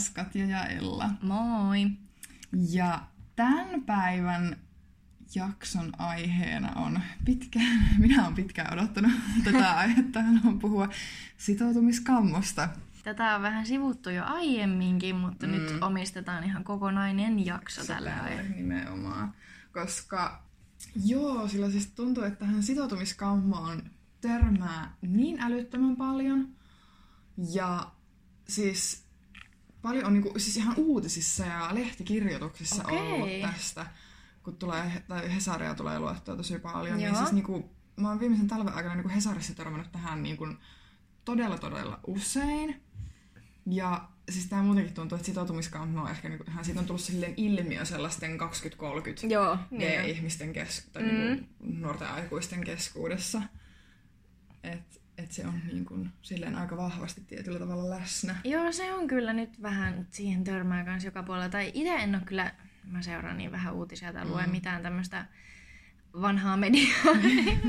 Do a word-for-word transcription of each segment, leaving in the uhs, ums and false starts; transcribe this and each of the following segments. Paskat ja Jaella. Moi! Ja tämän päivän jakson aiheena on pitkään, minä olen pitkään odottanut tätä aihetta, haluan puhua sitoutumiskammosta. Tätä on vähän sivuttu jo aiemminkin, mutta mm. nyt omistetaan ihan kokonainen jakso tälle aiheelle. Nimenomaan, koska joo, sillä siis tuntuu, että tähän sitoutumiskammoon törmää niin älyttömän paljon ja siis paljon on niinku, siis ihan uutisissa ja lehtikirjoituksissa okay. ollut tästä. Kun tulee, tai Hesaria tulee luettua tosi paljon, Joo. niin siis niinku, mä oon viimeisen talven aikana niinku Hesarissa törmännyt tähän niinku todella todella usein. Ja siis tää muutenkin tuntuu, että sitoutumiskammo on ehkä niinku, siitä on tullut silleen ilmiö sellaisten kaksikymmentä-kolmekymmentä ihmisten kesku- tai mm. niinku nuorten aikuisten keskuudessa. Että et se on niin kuin silleen aika vahvasti tietyllä tavalla läsnä. Joo, se on kyllä nyt vähän siihen törmää kans joka puolella. Tai itse en ole kyllä... Mä seuraan niin vähän uutisia tai luen mm. mitään tämmöistä vanhaa mediaa.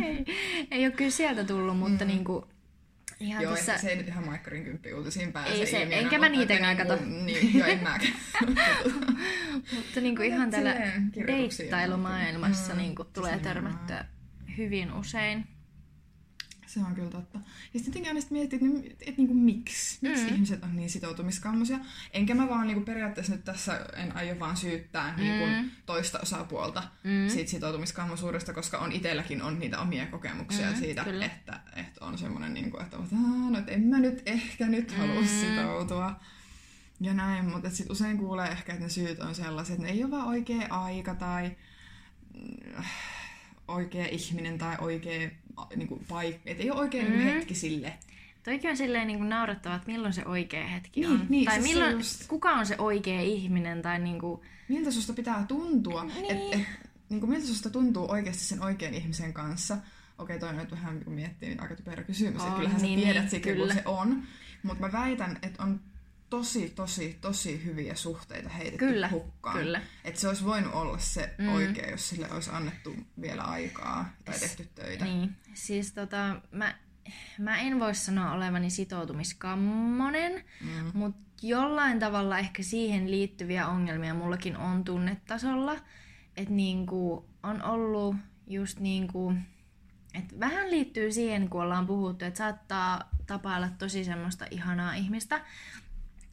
ei, ei ole kyllä sieltä tullut, mutta mm. niinku... Ihan joo, tässä... ehkä se ei nyt ihan Maikkarin kymppi uutisiin pääse. Ei se, ilmiönä, enkä mä niitäkään kato. Niin, joo, en mäkään. Mutta niinku ihan täällä deittailumaailmassa mm, niinku tulee törmättyä hyvin usein. Se on kyllä totta. Ja sitten jotenkin aina sit miettii, että et, et, et, niinku, miksi? Miksi mm. ihmiset on niin sitoutumiskammosia? Enkä mä vaan niinku, periaatteessa nyt tässä en aio vaan syyttää mm. niinku, toista osapuolta mm. siitä sitoutumiskammosuudesta, koska on itselläkin on niitä omia kokemuksia mm, siitä, että, että on semmoinen, niinku, että no, et en mä nyt ehkä nyt halua mm. sitoutua. Ja näin, mutta sitten usein kuulee ehkä, että ne syyt on sellaiset, että ne ei ole vaan oikea aika tai... oikea ihminen tai oikea niinku, paikka, et ei ole oikea mm. hetki sille. Toikin on silleen niinku naurattava, että milloin se oikea hetki on. Niin, niin, tai milloin, just... kuka on se oikea ihminen. Tai niinku... Miltä susta pitää tuntua? Niin. Et, et, niinku, miltä susta tuntuu oikeasti sen oikean ihmisen kanssa? Okei, toi nyt vähän miettii, niin aika typerä kysymys. Oh, kyllähän niin, sä tiedät niin, sikin, kyllä. kun se on. Mutta mä väitän, että on tosi, tosi, tosi hyviä suhteita heitetty kyllä, hukkaan. Kyllä. Et se olisi voinut olla se mm. oikea, jos sille olisi annettu vielä aikaa tai tehty töitä. Niin. Siis tota, mä, mä en voi sanoa olevani sitoutumiskammonen, mm. mutta jollain tavalla ehkä siihen liittyviä ongelmia mullakin on tunnetasolla. Että niinku on ollut just niinku... Et vähän liittyy siihen, kun ollaan puhuttu, että saattaa tapailla tosi semmoista ihanaa ihmistä,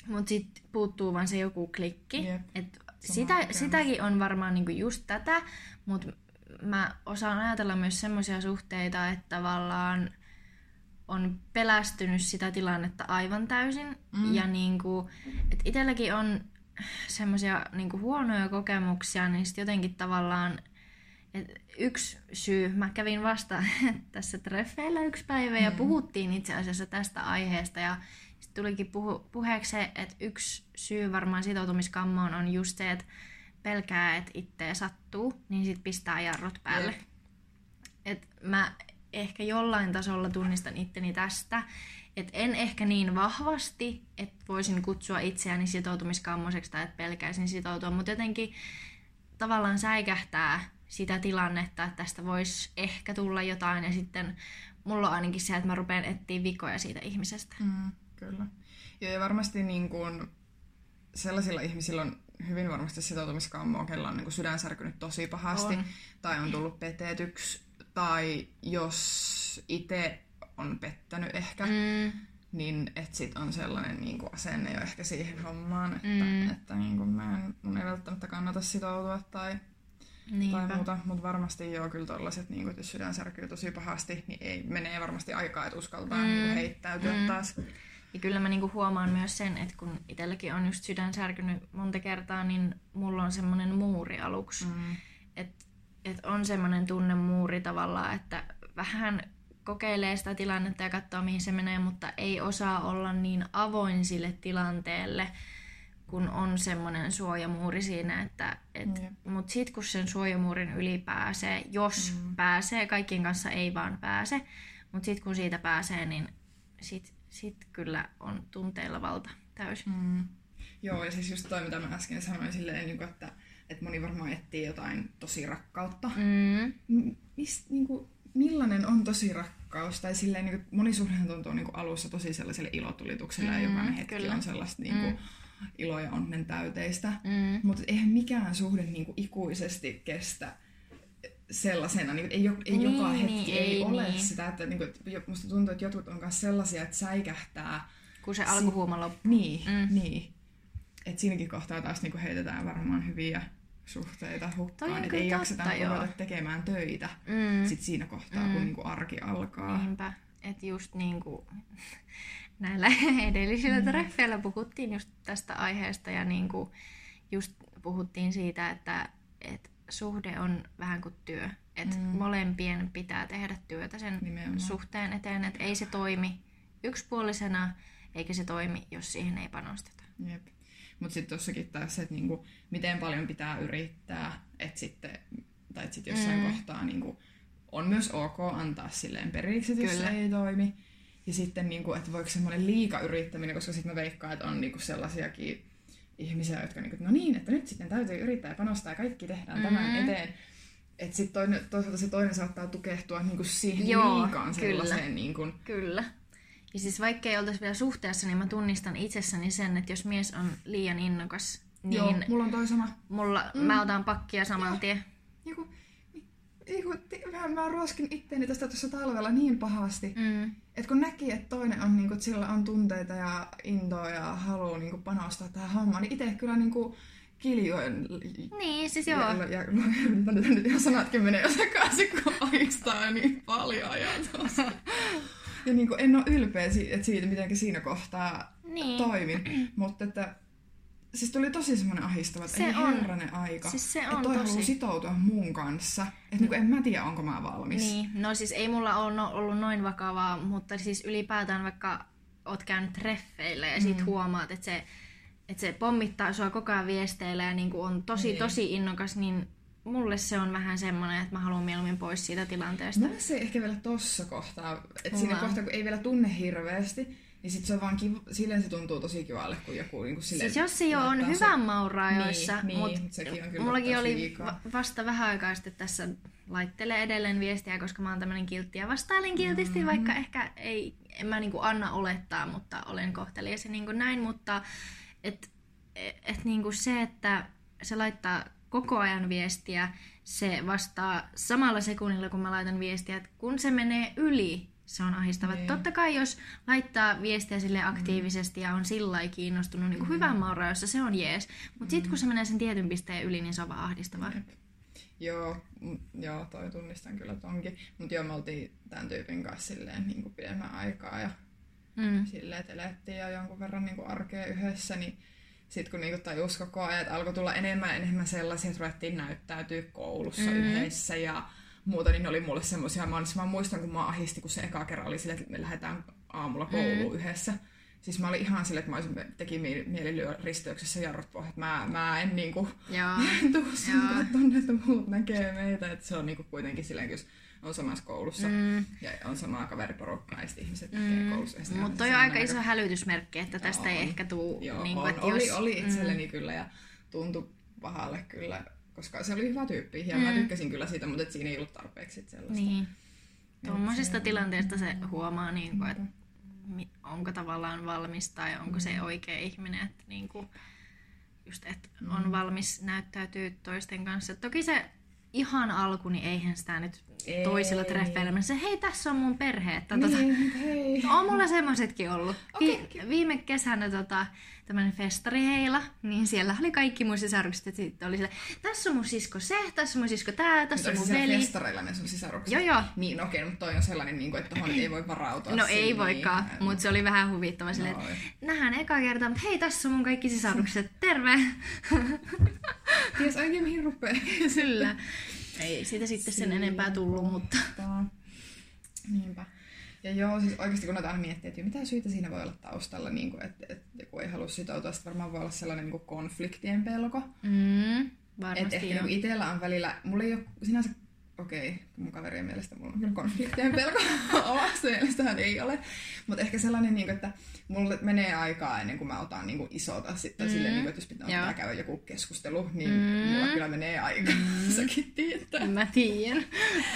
mut sit puuttuu vaan se joku klikki. Yep. Et sitä, sitäkin on varmaan niinku just tätä, mut mä osaan ajatella myös semmoisia suhteita, että tavallaan on pelästynyt sitä tilannetta aivan täysin. Mm. Ja niinku, et itselläkin on semmoisia niinku huonoja kokemuksia, niin sit jotenkin tavallaan et yksi syy, mä kävin vasta tässä treffeillä yksi päivä ja mm. puhuttiin itse asiassa tästä aiheesta ja sitten tulikin puhu, puheeksi se, että yksi syy varmaan sitoutumiskammoon on just se, että pelkää, että itteä sattuu, niin sit pistää jarrut päälle. Mm. Et mä ehkä jollain tasolla tunnistan itteni tästä, että en ehkä niin vahvasti, että voisin kutsua itseäni sitoutumiskammoseksi tai että pelkäisin sitoutua, mutta jotenkin tavallaan säikähtää sitä tilannetta, että tästä voisi ehkä tulla jotain ja sitten mulla on ainakin se, että mä rupean etsiä vikoja siitä ihmisestä. Mm. Kyllä. Ja varmasti niin kun sellaisilla ihmisillä on hyvin varmasti sitoutumiskammoa, kellä on niin kun sydän särkynyt tosi pahasti on. Tai on tullut petetyksi tai jos itse on pettänyt ehkä, mm. niin et sit on sellainen niin kun asenne jo ehkä siihen hommaan, että, mm. että niin kun mä en, mun ei välttämättä kannata sitoutua tai, tai muuta. Mutta varmasti joo, kyllä tollaset, niin kun, jos sydän särkyy tosi pahasti, niin ei, menee varmasti aikaa, et uskaltaa mm. niin heittäytyä mm. taas. Ja kyllä mä niinku huomaan myös sen, että kun itselläkin on just sydän särkynyt monta kertaa, niin mulla on semmoinen muuri aluksi. Mm. Että et on semmoinen tunnemuuri tavallaan, että vähän kokeilee sitä tilannetta ja katsoo mihin se menee, mutta ei osaa olla niin avoin sille tilanteelle, kun on semmoinen suojamuuri siinä. Että, et, mm. Mut sit kun sen suojamuurin yli pääsee, jos mm. pääsee, kaikkien kanssa ei vaan pääse, mut sit kun siitä pääsee, niin sit... Sitten kyllä on tunteilla valta täysin. Mm. Joo, ja siis just toi, mitä mä äsken sanoin, silleen, että, että moni varmaan etsii jotain tosi rakkautta. Mm. Mist, niin kuin, millainen on tosi rakkaus? Tai silleen, niin kuin, moni suhdehan tuntuu niin kuin alussa tosi sellaiselle ilotulitukselle, mm, ja jokainen hetki kyllä. on sellaista niin kuin, mm. ilo- ja onnen täyteistä. Mm. Mutta eihän mikään suhde niinku ikuisesti kestä sellaisena. Niin, ei, ei niin, joka hetki niin, ei, ei ole niin. sitä. Että, niin, musta tuntuu, että jotkut on myös sellaisia, että säikähtää. Kun se alkuhuuma loppuu. Niin, mm. niin. Että siinäkin kohtaa taas niinku heitetään varmaan hyviä suhteita hukkaan. Että ei jaksetaan ruveta tekemään töitä mm. sit siinä kohtaa, mm. kun niinku arki alkaa. Niinpä. Että just niinku näillä edellisillä mm. treffeillä puhuttiin just tästä aiheesta ja niinku just puhuttiin siitä, että et suhde on vähän kuin työ. Että mm. molempien pitää tehdä työtä sen nimenomaan suhteen eteen. Että ei se toimi yksipuolisena, eikä se toimi, jos siihen ei panosteta. Jep. Mutta sitten tossakin taas se, että niinku, miten paljon pitää yrittää, että sitten, tai et sit jossain mm. kohtaa niinku, on myös ok antaa silleen periksi, että jos ei toimi. Ja sitten, niinku, että voiko semmoinen liika yrittäminen, koska sitten mä veikkaan, että on niinku sellaisiakin ihmisiä, jotka niinku, no niin, että nyt sitten täytyy yrittää ja panostaa ja kaikki tehdään mm. tämän eteen. Että sitten toisaalta se toinen saattaa tukehtua niinku siihen joo, liikaan sellaiseen. Kyllä. Niinku, kyllä. Ja siis vaikka ei oltaisi vielä suhteessa, niin mä tunnistan itsessäni sen, että jos mies on liian innokas, niin... Joo, mulla on toi sama. Mulla, mm. Mä otan pakkia saman tien. Joku, joku, mä ruoskin itteeni tästä tuossa talvella niin pahasti, mm. että kun näki, että toinen on, niin kun, että sillä on tunteita ja intoa ja haluaa niin kun, panostaa tähän hommaan, niin itse kyllä... Niin kun, kiljoin. Niin, siis joo. Ja nyt ihan sanatkin menee osakkaasi, kun aistaa niin paljon ajatus. Ja niin kuin en ole ylpeä siitä, miten siinä kohtaa niin toimin. Mutta että, siis tuli tosi semmoinen ahdistava, että ei herranen aika. Siis se on että toi tosi. Haluaa sitoutua mun kanssa. Että niin kuin en mä tiedä, onko mä valmis. Niin, no siis ei mulla ole ollut noin vakavaa, mutta siis ylipäätään vaikka oot käynyt treffeillä ja sit mm. huomaat, että se... Että se pommittaa sua koko ajan viesteillä ja niin kuin on tosi, niin. tosi innokas, niin mulle se on vähän semmoinen, että mä haluan mieluummin pois siitä tilanteesta. Mulle se ehkä vielä tossa kohtaa, että siinä kohtaa, kun ei vielä tunne hirveästi, niin sit se on vaan kiva, silleen se tuntuu tosi kivalle, kun joku niin kuin silleen... Siis jos se jo on hyvän mauraa joissa, niin, mutta niin, sekin on kyllä mullakin oli liikaa. Vasta vähän aikaa sitten tässä laittele edelleen viestiä, koska mä oon tämmönen kiltti ja vastailen kiltisti, mm-hmm. vaikka ehkä ei, en mä niin kuin anna olettaa, mutta olen kohtelias ja niin kuin näin, mutta... Että et niinku se, että se laittaa koko ajan viestiä, se vastaa samalla sekunnilla, kun mä laitan viestiä, että kun se menee yli, se on ahdistava. Nee. Totta kai jos laittaa viestiä sille aktiivisesti mm. ja on sillai kiinnostunut niin kuin mm. hyvän mauraa, jossa se on jees, mutta sitten mm. kun se menee sen tietyn pisteen yli, niin se on vaan ahdistavaa. Jep. Joo, m- joo, toi tunnistan kyllä tonkin. Mutta joo, me oltiin tämän tyypin kanssa silleen niin kuin pidemmän aikaa ja... Mm. Silleen, että elettiin jo jonkun verran niinku arkea yhdessä, niin sitten kun niinku tajus koko ajan, että alkoi tulla enemmän ja enemmän sellaisia, että ruvettiin näyttäytyä koulussa mm. yhdessä ja muuta, niin ne oli mulle semmoisia. Mä, mä muistan, kun mä ahdistin, kun se eka kerran oli silleen, että me lähdetään aamulla kouluun mm. yhdessä. Siis mä olin ihan silleen, että mä olisin teki mielilyöristeyksessä jarrut pohjat. Mä, mä en niinku tuu sunkaan tonne, että muut näkee meitä. Että se on niinku kuitenkin silleen, jos on samassa koulussa mm. ja on samaa kaveriporukkaa, ja ihmiset mm. tekee koulussa. Mutta on jo aika iso hälytysmerkki, että tästä on, ei ehkä tule... Joo, niin kuin, oli, jos... oli itselleni mm. kyllä ja tuntui pahalle kyllä, koska se oli hyvä tyyppi ja mm. mä tykkäsin kyllä siitä, mutta siinä ei ollut tarpeeksi sellaista. Niin. Tuommoisista tilanteista se huomaa, niin kuin, että onko tavallaan valmis tai onko se oikea ihminen, että, niin kuin, just, että on valmis näyttäytyä toisten kanssa. Toki se ihan alku, niin eihän sitä nyt ei. Toisella treffeillä mennä. Hei, tässä on mun perhe. Tota, niin, on mulla semmoisetkin ollut. Okay, Vi- viime kesänä tota, tämmönen festari heila, niin siellä oli kaikki mun sisarukset. Ja sitten oli sillä, tässä on mun sisko se, tässä on mun sisko tää, tässä on mun veli. Mutta festareilla ne sun sisarukset. Joo, joo. Niin, okei, okay, mutta toi on sellainen, että tohon ei voi varautua. No siihen, ei voikaan, niin, mutta se oli vähän huvittava. No, silleen, että nähdään eka kertaa, mutta hei, tässä on mun kaikki sisarukset. Terve! Ties oikein mihin rupeaa. Kyllä. Ei siitä sitten sen siin enempää tullut, mutta... Niinpä. Ja joo, siis oikeasti kun otetaan miettiä, että mitä syitä siinä voi olla taustalla, niin kuin, että, että joku ei halua sitoutua, sitten varmaan voi olla sellainen niin kuin konfliktien pelko. Mm, varmasti et ehkä itsellä on välillä, mulla ei ole sinänsä, okei, okay, mun kaverien mielestä mulla on kyllä konfliktien pelko, omasta mielestähän ei ole, mutta ehkä sellainen, niin kuin, että mulla menee aikaa ennen kuin mä otan niin kuin isota, sitten mm. silleen, niin kuin, että jos pitää joo. käydä joku keskustelu, niin mm. mulla kyllä menee aikaa, mm. säkin tietää. Mä tiedän.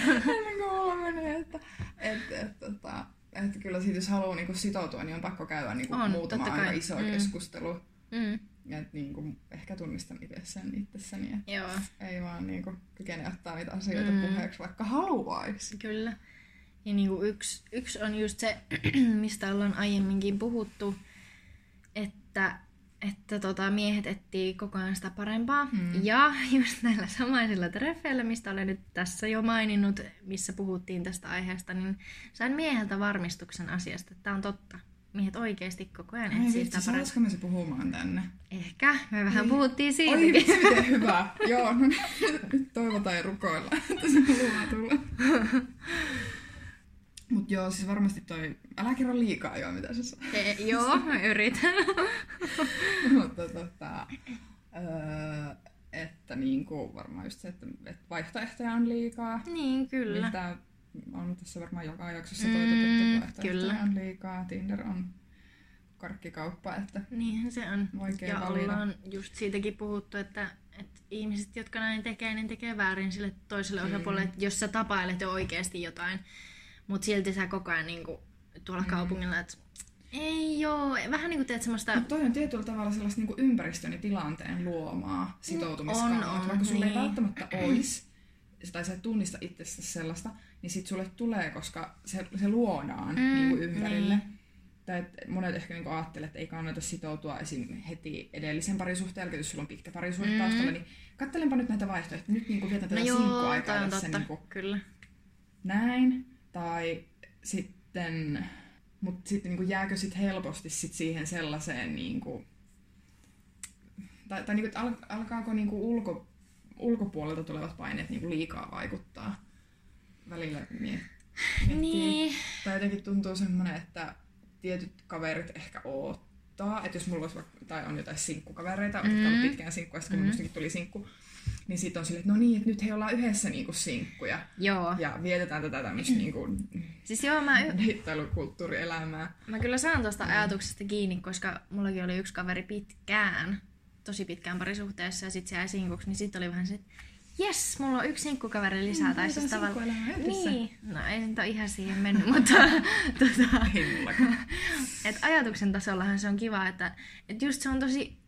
Ennen kuin mulla menee, että... Että et, tota, et kyllä siitä, jos haluaa niinku sitoutua, niin on pakko käydä niinku on, muutama aika iso mm. keskustelu. Mm. ja niinku ehkä tunnistan itse sen itsessäni, että joo. ei vaan niinku kykene ottaa niitä asioita mm. puheeksi, vaikka haluaisi. Kyllä. Ja niinku yksi, yksi on just se, mistä ollaan aiemminkin puhuttu, että, että tota, miehet etsii koko ajan sitä parempaa. Mm. Ja just näillä samaisilla treffeillä, mistä olen nyt tässä jo maininnut, missä puhuttiin tästä aiheesta, niin sain mieheltä varmistuksen asiasta, että tämä on totta. Miehet oikeasti koko ajan etsii sitä parempaa. Saatko me se puhumaan tänne? Ehkä. Me vähän Ei. puhuttiin siitä. Oi vitsi, miten hyvä. Joo, no, nyt toivotaan ja rukoillaan, että se luvaa tulla. Mut joo, siis varmasti toi... Älä kerro liikaa joo, mitä sä sanot. E, joo, mä yritän. Mutta tota... Öö, että niinku varmaan just se, että vaihtoehtoja on liikaa. Niin, kyllä. Mitä on tässä varmaan joka jaksossa toitotettu, mm, vaihtoehtoja kyllä. on liikaa. Tinder on karkkikauppa, että... Niinhän se on. Ja valita. Ollaan just siitäkin puhuttu, että... Et ihmiset, jotka näin tekee, niin tekee väärin sille toiselle osapuolelle, että jos sä tapailet jo oikeasti jotain. Mutta silti sä koko ajan niinku, tuolla mm. kaupungilla, että ei joo, vähän niinku teet semmoista... Mut toi on tietyllä tavalla sellaista niinku ympäristön ja tilanteen luomaa sitoutumiskannat. Vaikka sulla niin. ei välttämättä ois, tai sä et tunnista itsestä sellaista, niin sit sulle tulee, koska se, se luodaan mm, niinku ympärille. Niin. Tai monet ehkä niinku ajattelee, että ei kannata sitoutua esim. Heti edellisen parisuhteen jälkeen, jos sulla on pitkä parisuhde mm. taustalla, niin katselenpa nyt näitä vaihtoehtoja. Nyt niinku vietän tätä no sinkkuaikaa tässä niinku... Kyllä. Näin. Tai sitten, mutta sitten niinku jääkö sit helposti sit siihen sellaiseen, niinku, tai, tai niinku, al, alkaako niinku ulko, ulkopuolelta tulevat paineet niinku liikaa vaikuttaa välillä miettiä. Niin. Tai jotenkin tuntuu semmoinen, että tietyt kaverit ehkä oottaa, että jos mulla olisi vaikka, tai on jotain sinkkukavereita, mm-hmm. jotka on ollut pitkään sinkkuja, sitten kun minustakin mm-hmm. tuli sinkku, niin sitten on silleen, että no niin, että nyt he ollaan yhdessä niinku sinkkuja. Joo. Ja vietetään tätä tämmöistä niinku siis joo, mä y- deittailukulttuurielämää. Mä kyllä saan tuosta mm. ajatuksesta kiinni, koska mullakin oli yksi kaveri pitkään, tosi pitkään parisuhteessa, ja sitten se jäi sinkuksi, niin sitten oli vähän se, että jes, mulla on yksi sinkkukaveri lisää. Mm, tai siis tavallaan... Niin. No ei se nyt ole ihan siihen mennyt, mutta... tota, ei mullakaan. Et ajatuksen tasollahan se on kiva, että et just se on tosi...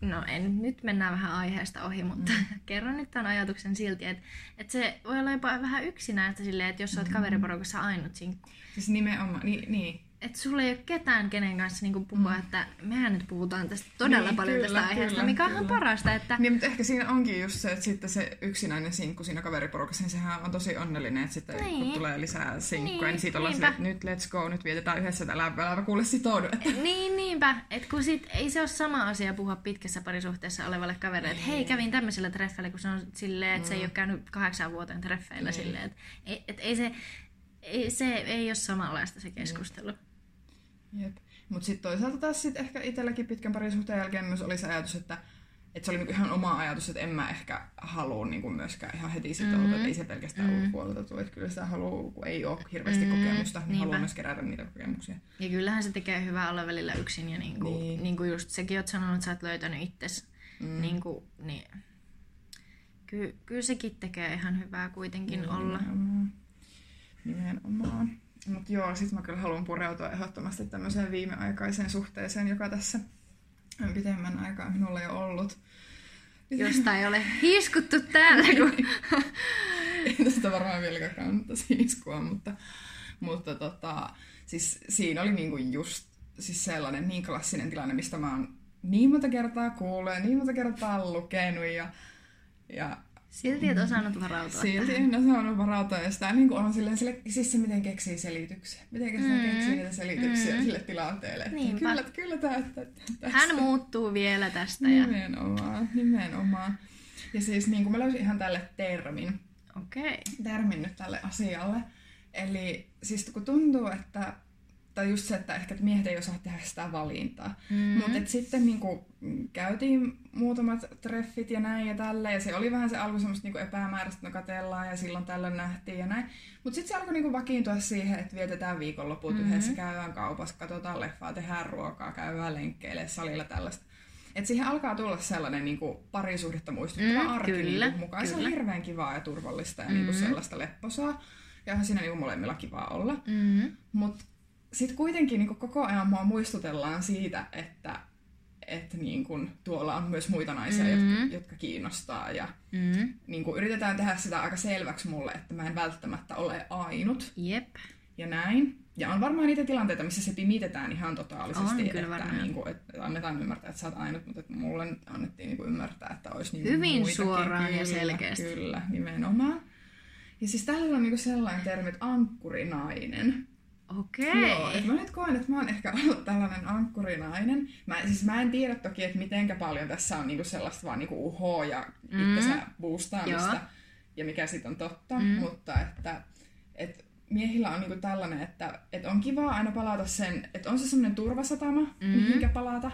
No en, nyt mennään vähän aiheesta ohi, mutta mm. kerron nyt tämän ajatuksen silti, että, että se voi olla jopa vähän yksinäistä silleen, että jos sä oot kaveriporukassa ainut sinkku. Siis nimenomaan, niin. niin. Että sulla ei ole ketään kenen kanssa niinku puhua, mm. että mehän nyt puhutaan tästä todella niin, paljon kyllä, tästä aiheesta, kyllä, mikä on kyllä. parasta. Että... Niin, mutta ehkä siinä onkin just se, että sitten se yksinäinen sinkku siinä kaveriporukassa, niin sehän on tosi onnellinen, että sitten niin. kun tulee lisää sinkkuja, niin, niin siitä ollaan sille, että nyt let's go, nyt vietetään yhdessä, että älä, älä kuule sitoudu. Että... Niin, niinpä. Että kun sit ei se ole sama asia puhua pitkässä parisuhteessa olevalle kaverille, että hei, kävin tämmöisellä treffeillä, kun se on silleen, että mm. se ei ole käynyt kahdeksan vuoteen treffeillä niin. silleen. Että et, et ei se... Ei, se ei ole samanlaista se keskustelu. Jep. Mut sit toisaalta taas sit ehkä itselläkin pitkän parisuhteen jälkeen myös oli se ajatus, että, että se oli ihan oma ajatus, että en mä ehkä halua niin myöskään ihan heti sitoutua, mm-hmm. että ei se pelkästään mm-hmm. ulkopuolelta tule. Että kyllä sitä haluaa, kun ei ole hirveästi mm-hmm. kokemusta, niin haluaa myös kerätä niitä kokemuksia. Ja kyllähän se tekee hyvää olla välillä yksin ja niinku, niin. niinku just sekin oot sanonut, että sä oot löytänyt itsesi. Mm. Niinku, niin. Ky- kyllä sekin tekee ihan hyvää kuitenkin mm-hmm. olla. Nimenomaan. Mutta joo, sit mä kyllä haluan pureutua ehdottomasti tämmöiseen viimeaikaiseen suhteeseen, joka tässä pitemmän aikaa minulla ei ole ollut. Josta ei ole hiiskuttu täällä, kun... Ei tästä varmaan vieläkään kannattaisi hiiskua, mutta, mutta tota, siis siinä oli niinku just siis sellainen niin klassinen tilanne, mistä mä oon niin monta kertaa kuullut ja niin monta kertaa lukenut ja... ja silti et osannut varautua. Silti en osannut varautua. Ja sitä niin on silleen, sille, siis se miten keksii selityksiä. Miten mm. keksii niitä selityksiä mm. sille tilanteelle. Kyllä, kyllä tämä, tästä. Hän muuttuu vielä tästä. Ja... Nimenomaan, nimenomaan. Ja siis niin kuin mä löysin ihan tälle termin. Okei. Okay. Termin nyt tälle asialle. Eli siis kun tuntuu, että... Tai just se, että ehkä että miehet ei osaa tehdä sitä valintaa. Mm-hmm. Mutta sitten niinku, käytiin muutamat treffit ja näin ja tälleen. Ja se oli vähän se alku semmoista niinku epämääräistä, no katsellaan ja silloin tällöin nähtiin ja näin. Mutta sitten se alkoi niinku vakiintua siihen, että vietetään viikonloput mm-hmm. yhdessä, käydään kaupassa, katsotaan leffaa, tehdään ruokaa, käydään lenkkeilemään salilla tällaista. Että siihen alkaa tulla sellainen niinku, parisuhdetta muistuttava mm, arki niinku, mukaan. Se on hirveän kivaa ja turvallista ja mm-hmm. niinku, sellaista lepposaa. Ja onhan siinä niinku, molemmilla kivaa olla. Mm-hmm. Mut sitten kuitenkin niin koko ajan mua muistutellaan siitä, että että niin kun, tuolla on myös muita naisia, mm-hmm. jotka, jotka kiinnostaa. Ja mm-hmm. niin kun, yritetään tehdä sitä aika selväksi mulle, että mä en välttämättä ole ainut. Jep. Ja näin. Ja on varmaan niitä tilanteita, missä se pimitetään ihan totaalisesti. On, kyllä varmaan. Niin kun, että annetaan ymmärtää, että sä oot ainut, mutta mulle annettiin niin kun ymmärtää, että olisi niin hyvin muitakin. Suoraan kyllä, ja selkeästi. Kyllä, nimenomaan. Ja siis tällä on niin sellainen termi, että ankkurinainen. Okei. Joo, että mä nyt koen, että mä oon ehkä ollut tällainen ankkurinainen. Mä, siis mä en tiedä toki, että mitenkä paljon tässä on niinku sellaista vaan niinku uhoa ja mm. itsensä boostaamista. Joo. Ja mikä sit on totta. Mm. Mutta että et miehillä on niinku tällainen, että et on kivaa aina palata sen, että on se semmoinen turvasatama, mm. mihinkä palata.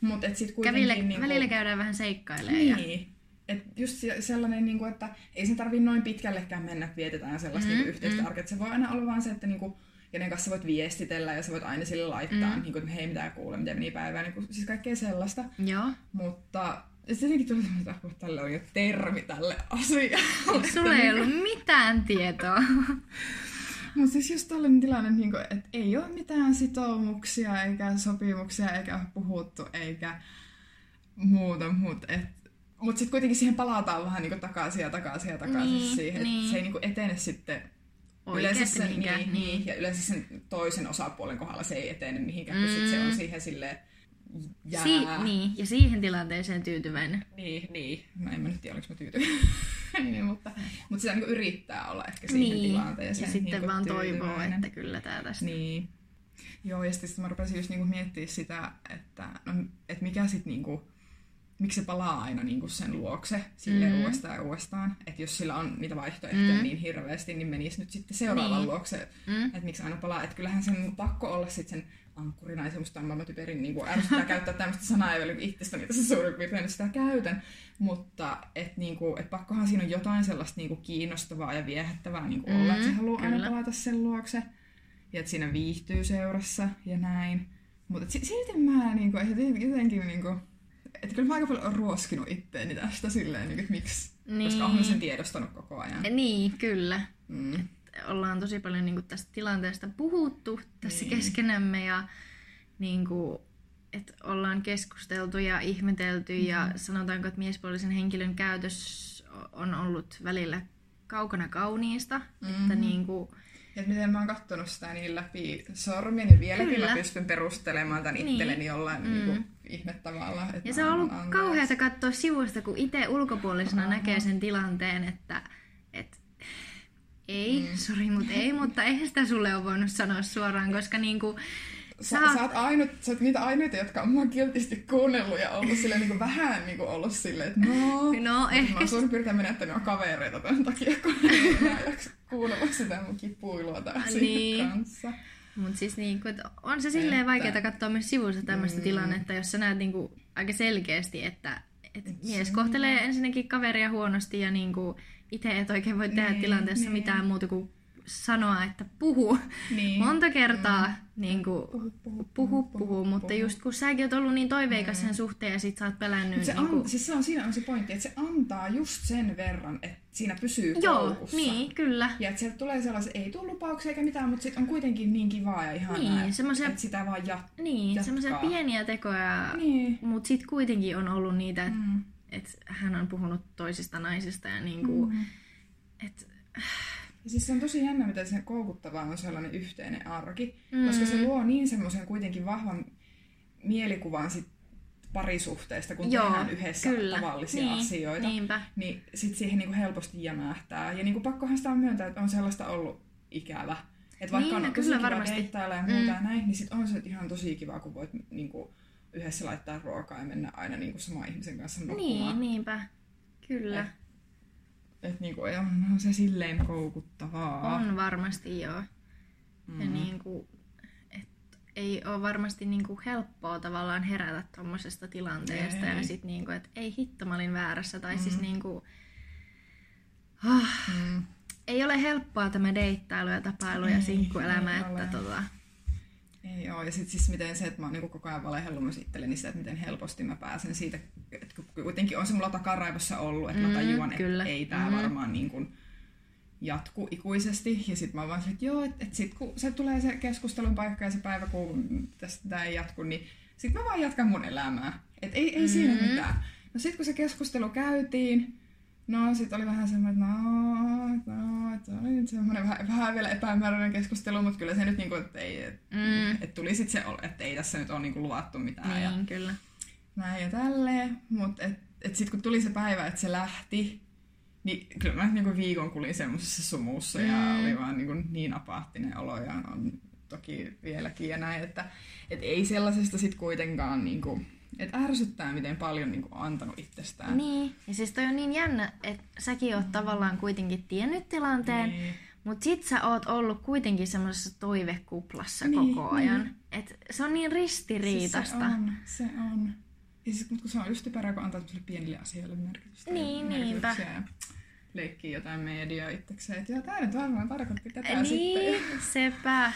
Mut et sit kuitenkin... Käville, niinku... Välillä käydään vähän seikkailemaan. Niin. Ja... Että just sellainen, niinku, että ei sen tarvii noin pitkällekään mennä, että vietetään sellaista mm. niinku, yhteistä mm. arkea. Se voi aina olla vaan se, että... Niinku, kenen kanssa voit viestitellä ja sä voit aina sille laittaa, mm. niin kuin, hei mitä kuulee, mitä meni päivää, niin kuin, siis kaikkea sellaista. Joo. Mutta tietenkin tulee tämmöinen tapu, että tälle on jo termi tälle asialle. Sulla ei ollut mitään tietoa. Mutta siis just tällainen tilanne, niin kuin, että ei ole mitään sitoumuksia eikä sopimuksia eikä ole puhuttu eikä muuta, mutta että mut sitten kuitenkin siihen palataan vähän niin kuin takaisin ja takaisin ja takaisin niin, siihen, niin. Että se ei niin kuin etene sitten oikeasti sen, mihinkään. Niin, niin. Ja yleensä sen toisen osapuolen kohdalla se ei etene mihinkään, mm. kun sit se on siihen silleen jää. Si- niin, ja siihen tilanteeseen tyytyväinen. Niin, niin. Mä en mä nyt tiedä, oliko mä tyytyväinen. niin, mutta, mutta sitä niin yrittää olla ehkä siihen niin. tilanteeseen. Ja sitten niin vaan toivoo, että kyllä tää tästä. Niin. Joo, ja sitten mä rupesin just niin miettimään sitä, että, no, että mikä sit niinku... Miksi se palaa aina niinku sen luokse silleen mm. uudestaan ja uudestaan? Että jos sillä on niitä vaihtoehtoja mm. niin hirveästi, niin menisi nyt sitten seuraavan niin. luokse. Mm. Että miksi aina palaa? Että kyllähän sen niinku pakko olla sitten sen ankkurinaisen, musta on maailman typerin, niin kuin ärsyttää käyttää tämmöistä sanaa, ei ole itsestäni tässä suurin piirtein sitä käytän. Mutta et niinku, et pakkohan siinä on jotain sellaista niinku kiinnostavaa ja viehättävää niinku mm. olla, että se haluaa Kyllä. aina palata sen luokse. Ja että siinä viihtyy seurassa ja näin. Mutta silti mä niinku, jotenkin niinku... Että kyllä mä aika paljon olen ruoskinut itteeni tästä silleen, että miksi, niin. koska olen sen tiedostanut koko ajan. Niin, kyllä. Mm. Että ollaan tosi paljon niin kuin, tästä tilanteesta puhuttu tässä niin. keskenämme ja niin kuin, että ollaan keskusteltu ja ihmetelty mm-hmm. ja sanotaanko, että miespuolisen henkilön käytös on ollut välillä kaukana kauniista. Mm-hmm. Että niin kuin, että miten mä oon kattonut sitä niin läpi sormien, niin vieläkin Kyllä. mä pystyn perustelemaan tämän niin. itselleni jollain mm. niin ihmettävällä. Ja se on ollut anteeksi. Kauheata katsoa sivusta, kun itse ulkopuolisena Aha. näkee sen tilanteen, että et, ei, mm. sori, mutta ei, mutta eihän sitä sulle ole voinut sanoa suoraan, koska niinku... Sä, sä, oot ainut, sä oot niitä ainoita, jotka on mua kiltisti kuunnellut ja ollut silleen, niin kuin, vähän niin kuin ollut silleen, että no... no eh. Mä oon suurin piirtein menettänyt kavereita tämän takia, kun en enää jaksa kuunnella sitä mun kipuilua tämän niin. kanssa. Mutta siis niin kuin, on se silleen että... vaikeaa katsoa myös sivussa tämmöistä mm. tilannetta, jos sä näet niin kuin, aika selkeästi, että et et mies kohtelee ensinnäkin kaveria huonosti ja niin kuin, itse et oikein voi tehdä niin, tilanteessa niin. mitään muuta kuin... sanoa, että puhu niin. monta kertaa, mm. niin kuin, puhu, puhu, puhu, puhu, puhu, puhu, mutta puhu. Just kun säkin oot ollut niin toiveikas sen suhteen ja sit sä oot pelännyt. Se niin kuin... an... siis se on, siinä on se pointti, että se antaa just sen verran, että siinä pysyy koukussa. Joo, niin, kyllä. Ja että sieltä tulee sellaisia, ei tule lupauksia eikä mitään, mutta sit on kuitenkin niin kivaa ja ihanaa, niin, että semmosia... et sitä vaan jat... niin, jatkaa. Semmoisia pieniä tekoja, niin. mutta sit kuitenkin on ollut niitä, että mm. et hän on puhunut toisista naisista ja niin kuin, mm. että... Ja siis se on tosi jännä, miten sen koukuttavaa on sellainen yhteinen arki, mm. koska se luo niin semmoisen kuitenkin vahvan mielikuvan sit parisuhteesta, kun Joo, tehdään yhdessä kyllä. tavallisia niin, asioita, niinpä. Niin sit siihen niinku helposti jämähtää. Ja niinku pakkohan sitä on myöntää, että on sellaista ollut ikävä. Että vaikka niin, on tosi kiva keittailla ja muuta mm. ja näin, niin sit on se ihan tosi kiva, kun voit niinku yhdessä laittaa ruokaa ja mennä aina niinku saman ihmisen kanssa nukkumaan. Niin, niinpä. Kyllä. Et Että niinku, on se silleen koukuttavaa. On varmasti, joo. Mm. Ja niinku, et ei ole varmasti niinku helppoa tavallaan herätä tommosesta tilanteesta. Ei. Ja sit niinku, että ei hitto, mä olin väärässä. Tai mm. siis niinku... Oh, mm. Ei ole helppoa tämä deittailu ja tapailu ei, ja sinkkuelämä, että tota... Ei oo, ja sit siis miten se, että mä oon niinku koko ajan valehellut myös itselleni sitä, että miten helposti mä pääsen siitä, että kuitenkin on se mulla takaraivossa ollut, että mä tajuan, mm, että ei tää mm. varmaan niinku jatku ikuisesti, ja sit mä oon vaan se, että joo, että et sit kun se tulee se keskustelun paikka ja se päivä, kun tästä tää ei jatku, niin sit mä vaan jatkan mun elämää. Että ei, ei mm-hmm. siinä mitään. No sit kun se keskustelu käytiin, no sit oli vähän semmoinen, että no, no, että oli nyt semmoinen vähän, vähän vielä epämääräinen keskustelu, mutta kyllä se nyt niinku, että ei, et, mm. et, et tuli sit se, että ei tässä nyt ole niinku luvattu mitään. Niin, ja kyllä. Näin ja tälleen, mutta et, et sit kun tuli se päivä, että se lähti, niin kyllä mä niinku viikon kulin semmoisessa sumussa mm. ja oli vaan niinku niin apaattinen olo ja on toki vieläkin ja näin, että et ei sellaisesta sit kuitenkaan niinku... Että ärsyttää, miten paljon niinku antanut itsestään. Niin, ja siis toi on niin jännä, että säkin oot mm. tavallaan kuitenkin tiennyt tilanteen, niin. Mutta sit sä oot ollut kuitenkin semmoisessa toivekuplassa niin, koko ajan. Niin. Että se on niin ristiriitasta. Siis se on, se on. Ja siis, kun se on ystäperää, kun antaa sellaisille pienille asioille merkitystä. Niin, niinpä. Leikkii jotain mediaa itsekseen, että joo, tää nyt varmaan tarkoitti tätä niin, sitten. Niin, sepä.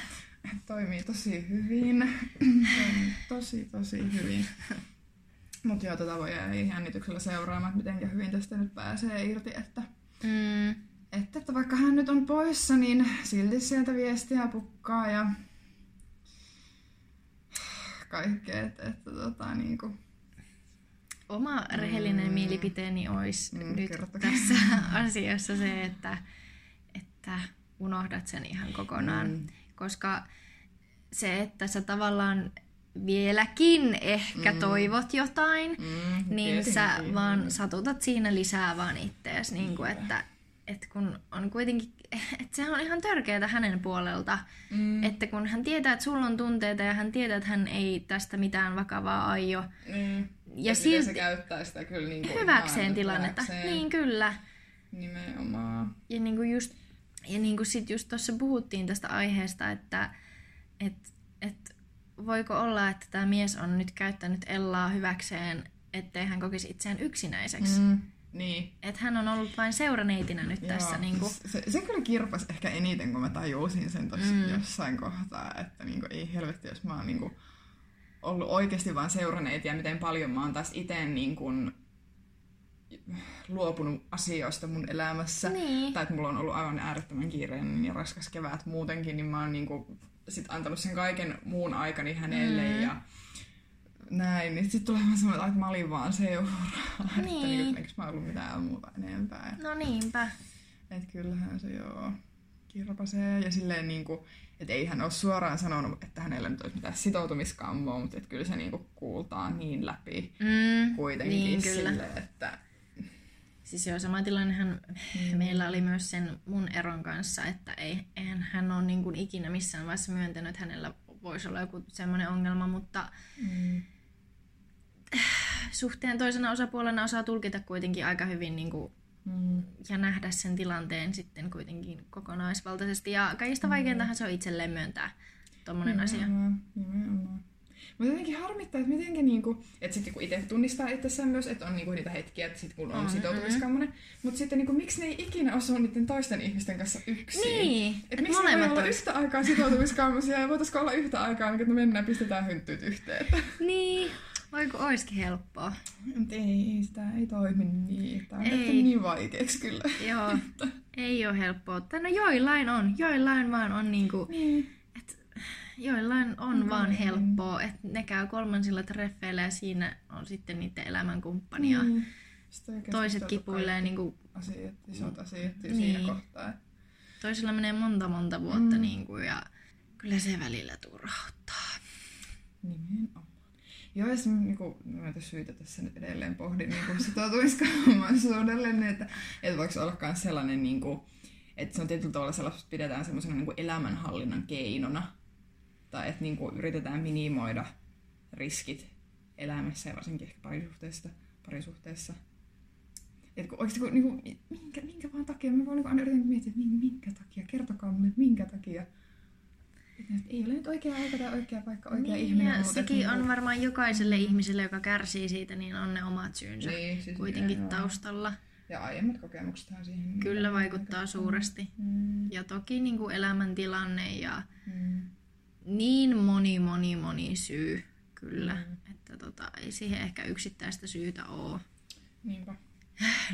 Toimii tosi hyvin. Toimii tosi, tosi hyvin. Mutta joo, tätä voi jäädä jännityksellä seuraamaan, että miten hyvin tästä nyt pääsee irti. Että, mm. että, että vaikka hän nyt on poissa, niin silti sieltä viestiä pukkaa ja kaikkea. Että, että tota, niinku... Oma rehellinen mm. mielipiteeni olisi mm, nyt kertokaa. Tässä asiassa se, että, että unohdat sen ihan kokonaan. Mm. Koska se, että sä tavallaan vieläkin ehkä mm. toivot jotain, mm, niin tietenkin. Sä vaan satutat siinä lisää vaan ittees. Niin kuin, että, että kun on kuitenkin, että sehän on ihan törkeätä hänen puolelta. Mm. Että kun hän tietää, että sulla on tunteita ja hän tietää, että hän ei tästä mitään vakavaa aio. Mm. Ja silti se käyttää sitä kyllä niin kuin hyväkseen tilannetta. Hyväkseen. Niin kyllä. Nimenomaan. Ja niin kuin just... Ja niin kuin sit just tuossa puhuttiin tästä aiheesta, että et, et voiko olla, että tämä mies on nyt käyttänyt Ellaa hyväkseen, ettei hän kokisi itseään yksinäiseksi. Mm, niin. Että hän on ollut vain seuraneitinä nyt joo, tässä. Niin kuin... se, sen kyllä kirpasi ehkä eniten, kun mä tajusin sen tuossa mm. jossain kohtaa, että niin kuin, ei helvetti, jos mä oon niin kuin ollut oikeasti vaan seuraneiti ja miten paljon mä oon taas itse... Niin kuin luopunut asioista mun elämässä. Niin. Tai että mulla on ollut aivan äärettömän kiireinen ja raskas kevät muutenkin, niin mä oon niinku sit antanut sen kaiken muun aikani hänelle mm. ja näin. Niin sit tulee vaan semmoinen, että mä olin vaan seuraa. Niin. Että niinku, eikö mä ollut mitään muuta enempää. No niinpä. Et kyllähän se joo kirpasee. Ja silleen niinku, et ei hän oo suoraan sanonut, että hänellä nyt olisi mitään sitoutumiskammoa, mutta et kyllä se niinku kuultaa niin läpi mm. kuitenkin niin, silleen, että siis joo, sama tilannehan mm. meillä oli myös sen mun eron kanssa, että ei, eihän hän ole niin kuin ikinä missään vaiheessa myöntänyt, että hänellä voisi olla joku semmoinen ongelma, mutta mm. suhteen toisena osapuolena osaa tulkita kuitenkin aika hyvin niin kuin, mm. ja nähdä sen tilanteen sitten kuitenkin kokonaisvaltaisesti. Ja kaikista mm. vaikeintahan se on itselleen myöntää tommonen mm. asia. Mm. Mm. Mutta jotenkin harmittaa, että mitenkin niinku, että sitten kun itse tunnistaa itsessään myös, että on niinku niitä hetkiä, että sit kun on mm-hmm. sitoutumiskammonen, mutta sitten niinku, miksi ne ei ikinä osu niiden toisten ihmisten kanssa yksin? Niin, että et miksi me voidaan olla yhtä aikaa sitoutumiskammosia ja voitaisiko olla yhtä aikaa, niin että me mennään pistetään hynttyyt yhteen. Niin, voiko oiskin helppoa. Mutta ei, sitä ei toimi niin. Tämä on tehty niin vaikeaksi kyllä. Joo, ei ole helppoa. No joillain on, joillain vaan on niinku... Niin. Joillain on mm-hmm. vaan helppoa, että ne käy kolmansilla treffeillä ja siinä on sitten niiden elämänkumppania. Mm. Toiset kipuilee niinku... Asiat, isot asiat niin. Siinä kohtaa. Toisilla menee monta monta vuotta mm. niinku, ja kyllä se välillä turhauttaa. Nimenomaan. Joo, ja se niinku, näitä syitä tässä nyt edelleen pohdin niinku sitoutumiskammoisuudelle, että et voiko olla myös sellainen, niinku, että se on tietyllä tavalla sellaista, että pidetään semmoisena niinku elämänhallinnan keinona. Tai että niinku yritetään minimoida riskit elämässä ja varsinkin ehkä parisuhteessa. parisuhteessa. Et kun oikeasti kun, niinku, minkä, minkä vaan takia, mä vaan niinku aina yritän miettiä, että minkä takia, kertokaa mulle, minkä takia. Että ei ole nyt oikea aika tai oikea paikka, oikea niin, ihminen. Ja sekin niin, on varmaan jokaiselle ihmiselle, joka kärsii siitä, niin on ne omat syynsä niin, siis kuitenkin joo. taustalla. Ja aiemmat kokemuksethan siihen. Kyllä vaikuttaa suuresti. Mm. Ja toki niinku elämäntilanne ja... Mm. Niin moni, moni, moni syy, kyllä. Mm. Että tota, ei siihen ehkä yksittäistä syytä ole. Niinpä.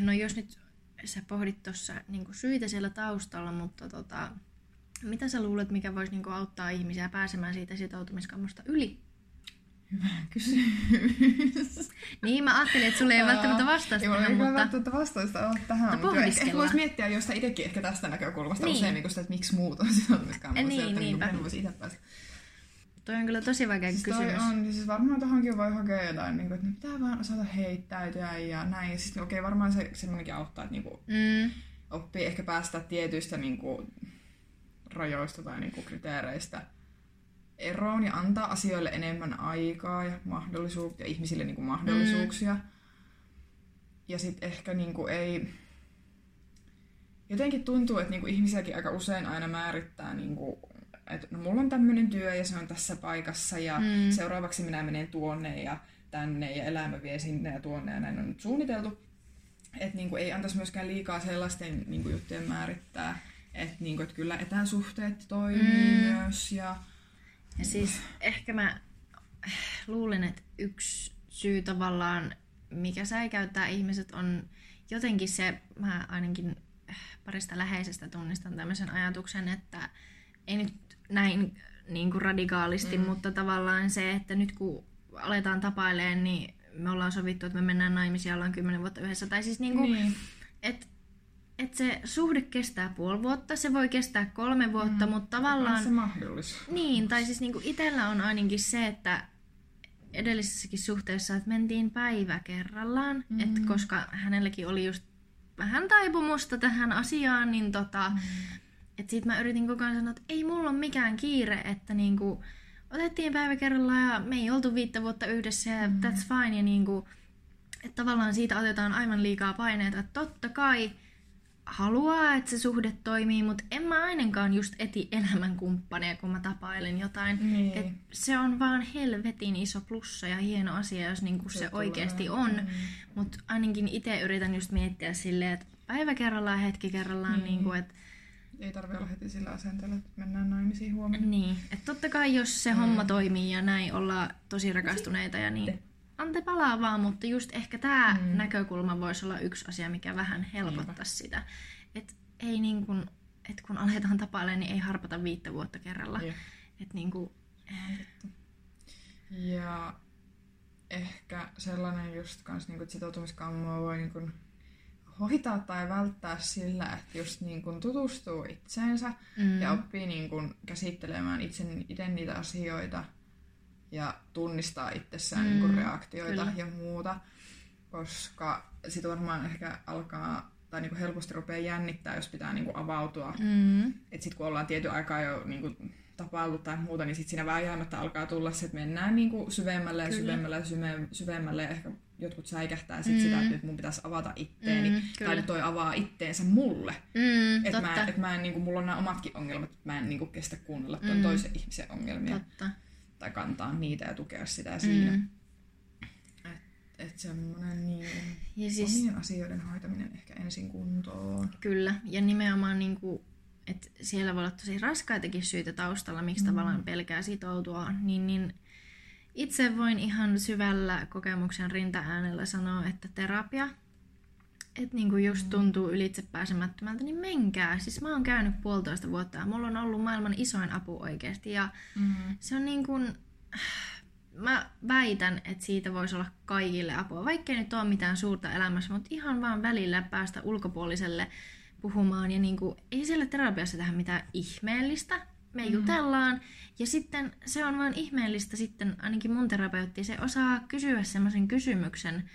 No jos nyt sä pohdit tuossa niinku syitä siellä taustalla, mutta tota, mitä sä luulet, mikä voisi niinku auttaa ihmisiä pääsemään siitä sitoutumiskammosta yli? Hyvä kysymys. Niin, mä ajattelin, että sulle ei ole välttämättä vastausta tähän, mutta... Ei välttämättä vastausta ole tähän, mutta ehkä voisi miettiä jostain itsekin ehkä tästä näkökulmasta niin. Usein, sitä, että miksi muut on silloinkaan niin, muista, että niin, en voisi itse päästä. Toi on kyllä tosi vaikea siis kysymys. Toi on, siis varmaan tuohonkin voi hakea jotain, niin kuin, että pitää vaan osata heittäytyä ja näin. Ja sitten okei, okay, varmaan se semmoinenkin auttaa, että niin kuin, mm. oppii ehkä päästä tietyistä niin kuin, rajoista tai niin kuin, kriteereistä eroon ja antaa asioille enemmän aikaa ja, mahdollisuuk- ja ihmisille niin kuin, mahdollisuuksia. Mm. Ja sitten ehkä niin kuin, ei... Jotenkin tuntuu, että niin kuin, ihmisiäkin aika usein aina määrittää... Niin kuin, että no, mulla on tämmöinen työ ja se on tässä paikassa ja mm. seuraavaksi minä menen tuonne ja tänne ja elämä vie sinne ja tuonne ja näin on nyt suunniteltu. Että niinku, ei antaisi myöskään liikaa sellaisten niinku, juttujen määrittää, että niinku, et kyllä etäsuhteet toimii mm. myös. Ja, ja siis ehkä mä luulen, että yksi syy tavallaan, mikä säikäyttää ihmiset on jotenkin se, mä ainakin parista läheisestä tunnistan tämmöisen ajatuksen, että ei nyt näin niin kuin radikaalisti, mm. mutta tavallaan se, että nyt kun aletaan tapailemaan, niin me ollaan sovittu, että me mennään naimisiin ja ollaan kymmenen vuotta yhdessä. Tai siis niin kuin, niin. että et se suhde kestää puoli vuotta, se voi kestää kolme vuotta, mm. mutta tavallaan... On se mahdollisuus. Niin, tai siis niin kuin itsellä on ainakin se, että edellisessäkin suhteessa, että mentiin päivä kerrallaan, mm. että koska hänelläkin oli just vähän taipumusta tähän asiaan, niin tota... Mm. Et sit mä yritin koko ajan sanoa, että ei mulla ole mikään kiire, että niinku otettiin päivä kerrallaan ja me ei oltu viittä vuotta yhdessä ja mm. that's fine. Ja niinku, että tavallaan siitä otetaan aivan liikaa paineita. Et totta kai haluaa, että se suhde toimii, mutta en mä ainakaan just eti elämänkumppaneja, kun mä tapailen jotain. Mm. Et se on vaan helvetin iso plussa ja hieno asia, jos niinku se, se oikeasti on. Mm. Mutta ainakin itse yritän just miettiä silleen, että päivä kerrallaan, hetki kerrallaan, mm. niinku, että ei tarvitse olla heti sillä asenteella, että mennään naimisiin huomenna. Niin, että totta kai jos se mm. homma toimii ja näin ollaan tosi rakastuneita ja niin. Ante palaa vaan, mutta just ehkä tämä mm. näkökulma voisi olla yksi asia, mikä vähän helpottaisi sitä. Että ei niin kuin, että kun aletaan tapailemaan, niin ei harpata viittä vuotta kerralla. Että niin kuin... Ja ehkä sellainen just kans niin kuin sitoutumiskammoa voi niin kuin... hoitaa tai välttää sillä, että just niin kun tutustuu itseensä mm. ja oppii niin kun käsittelemään itse niitä asioita ja tunnistaa itsessään mm. niin kun reaktioita Kyllä. ja muuta, koska sit varmaan ehkä alkaa tai niin kun helposti rupeaa jännittää, jos pitää niin kun avautua. Mm. Et sit kun ollaan tietyn aikaa jo niin kun tapaillut tai muuta, niin sit siinä vääjäämättä alkaa tulla se, että mennään niin kun syvemmälle ja Kyllä. syvemmälle ja syvemmälle ja ehkä jotkut säikähtää sit mm. sitä, että nyt mun pitäisi avata itteeni. Mm, tai nyt toi avaa itteensä mulle. Mm, että mä, et mä en, niinku, mulla on nämä omatkin ongelmat, että mä en niinku, kestä kuunnella tuon mm. toisen ihmisen ongelmia. Totta. Tai kantaa niitä ja tukea sitä mm. siinä. Että et semmoinen niin, ja siis, omien asioiden hoitaminen ehkä ensin kuntoon. Kyllä. Ja nimenomaan, niinku, että siellä voi olla tosi raskaitakin syitä taustalla, miksi mm. tavallaan pelkää sitoutua. Niin... niin itse voin ihan syvällä kokemuksen rintaäänellä sanoa, että terapia, että niinku just tuntuu ylitsepääsemättömältä, niin menkää. Siis mä oon käynyt puolitoista vuotta ja mulla on ollut maailman isoin apu oikeasti. Ja mm-hmm. se on niinku, mä väitän, että siitä voisi olla kaikille apua, vaikkei nyt ole mitään suurta elämässä, mutta ihan vaan välillä päästä ulkopuoliselle puhumaan. Ja niinku, ei siellä terapiassa tehdä mitään ihmeellistä. Me mm-hmm. jutellaan ja sitten se on vaan ihmeellistä sitten, ainakin mun terapeutti, se osaa kysyä semmoisen kysymyksen,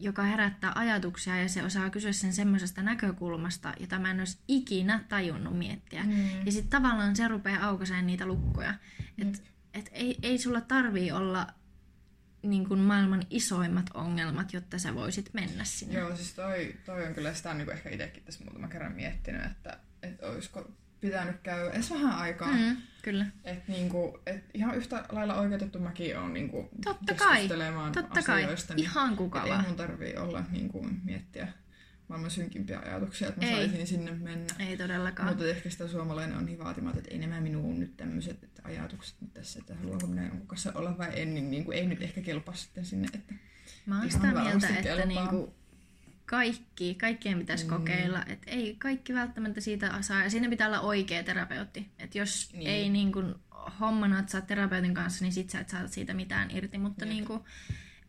joka herättää ajatuksia ja se osaa kysyä sen semmoisesta näkökulmasta, jota mä en olisi ikinä tajunnut miettiä. Mm-hmm. Ja sitten tavallaan se rupeaa aukaisemaan niitä lukkoja. Mm-hmm. Että et ei, ei sulla tarvii olla niin kuin maailman isoimmat ongelmat, jotta sä voisit mennä sinne. Joo, siis toi, toi on kyllä sitä niin kuin ehkä itsekin tässä muutama kerran miettinyt, että et olisiko... pitänyt käydä edes vähän aikaa. Mm, kyllä. Että niinku, et ihan yhtä lailla oikeutettu mäkin olen niinku keskustelemaan totta asioista. Kai. Ihan kuka vaan. Ei mun tarvii olla niinku, miettiä maailman synkimpiä ajatuksia, että mä ei. saisin sinne mennä. Ei todellakaan. Mutta ehkä sitä suomalainen on niin vaatimaton, että ei nämä minuun nyt tämmöiset ajatukset nyt tässä, että haluanko minä jonkun kanssa olla vai en, niin, niin kuin, ei nyt ehkä kelpaa sitten sinne. Että mä oon sitä mieltä, että niinku, kaikki, kaikkien pitäisi mm. kokeilla. Et ei kaikki välttämättä siitä saa. Ja siinä pitää olla oikea terapeutti. Et jos niin. ei niin kun, hommana, että sä oot terapeutin kanssa, niin sit sä et saa siitä mitään irti. Mutta niin kun,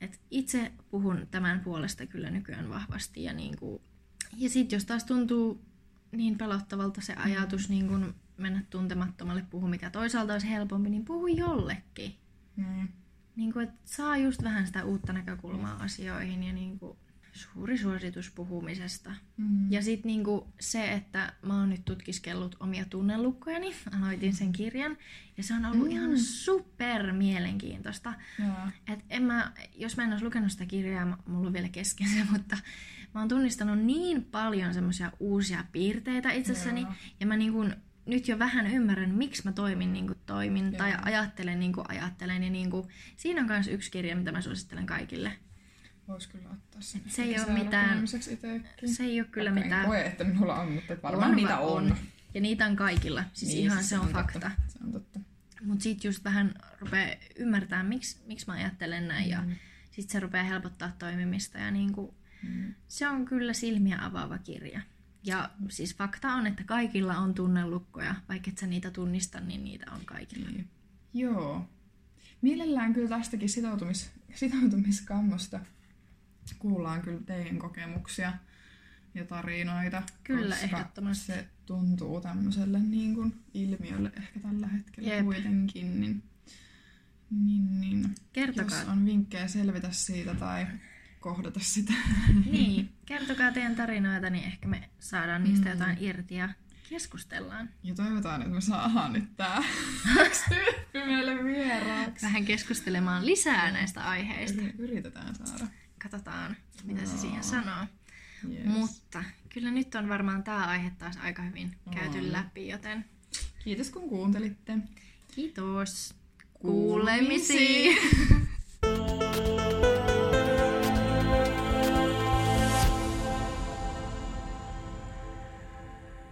et itse puhun tämän puolesta kyllä nykyään vahvasti. Ja, niin kun, ja sit jos taas tuntuu niin pelottavalta se ajatus mm. niin kun mennä tuntemattomalle puhu, mikä toisaalta olisi helpompi, niin puhu jollekin. Mm. Niin kun, et saa just vähän sitä uutta näkökulmaa asioihin ja niin kun, suuri suositus puhumisesta. Mm. Ja sitten niinku se, että mä oon nyt tutkiskellut omia tunnellukkojani, aloitin sen kirjan, ja se on ollut mm. ihan super mielenkiintoista. Et en mä, jos mä en olisi lukenut sitä kirjaa, mulla on vielä kesken se, mutta mä oon tunnistanut niin paljon semmoisia uusia piirteitä itsessäni, Joo. ja mä niinku nyt jo vähän ymmärrän, miksi mä toimin niin kuin toimin, Joo. tai ajattelen niin kuin ajattelen. Ja niinku, siinä on myös yksi kirja, mitä mä suosittelen kaikille. Voisi kyllä ottaa sen. Se ei ole mitään. Se ei ole kyllä mitään. En koe, että minulla on, mutta varmaan on, niitä on. on. Ja niitä on kaikilla. Siis niin, ihan se, se on totta. fakta. Se on totta. Mut sit just vähän rupeaa ymmärtää, miksi, miksi mä ajattelen näin. Mm-hmm. Ja sit se rupeaa helpottaa toimimista. Ja niinku, mm-hmm. se on kyllä silmiä avaava kirja. Ja siis fakta on, että kaikilla on tunnelukkoja. Vaikka et sä niitä tunnista, niin niitä on kaikilla. Niin. Joo. Mielellään kyllä tästäkin sitoutumis, sitoutumiskammosta. Kuullaan kyllä teidän kokemuksia ja tarinoita, kyllä, koska se tuntuu tämmöiselle niin kuin ilmiölle ehkä tällä hetkellä Jep. kuitenkin. Niin, niin, niin. Kertokaa. Jos on vinkkejä selvitä siitä tai kohdata sitä. Niin, kertokaa teidän tarinoita, niin ehkä me saadaan niistä mm. jotain irti ja keskustellaan. Ja toivotaan, että me saadaan nyt tää yksi tyyppi meille vieraaksi. Vähän keskustelemaan lisää näistä aiheista. Yritetään saada. Katsotaan, mitä no. se siihen sanoo. Yes. Mutta kyllä nyt on varmaan tämä aihe taas aika hyvin no. käyty läpi, joten kiitos kun kuuntelitte. Kiitos. Kuulemisiin!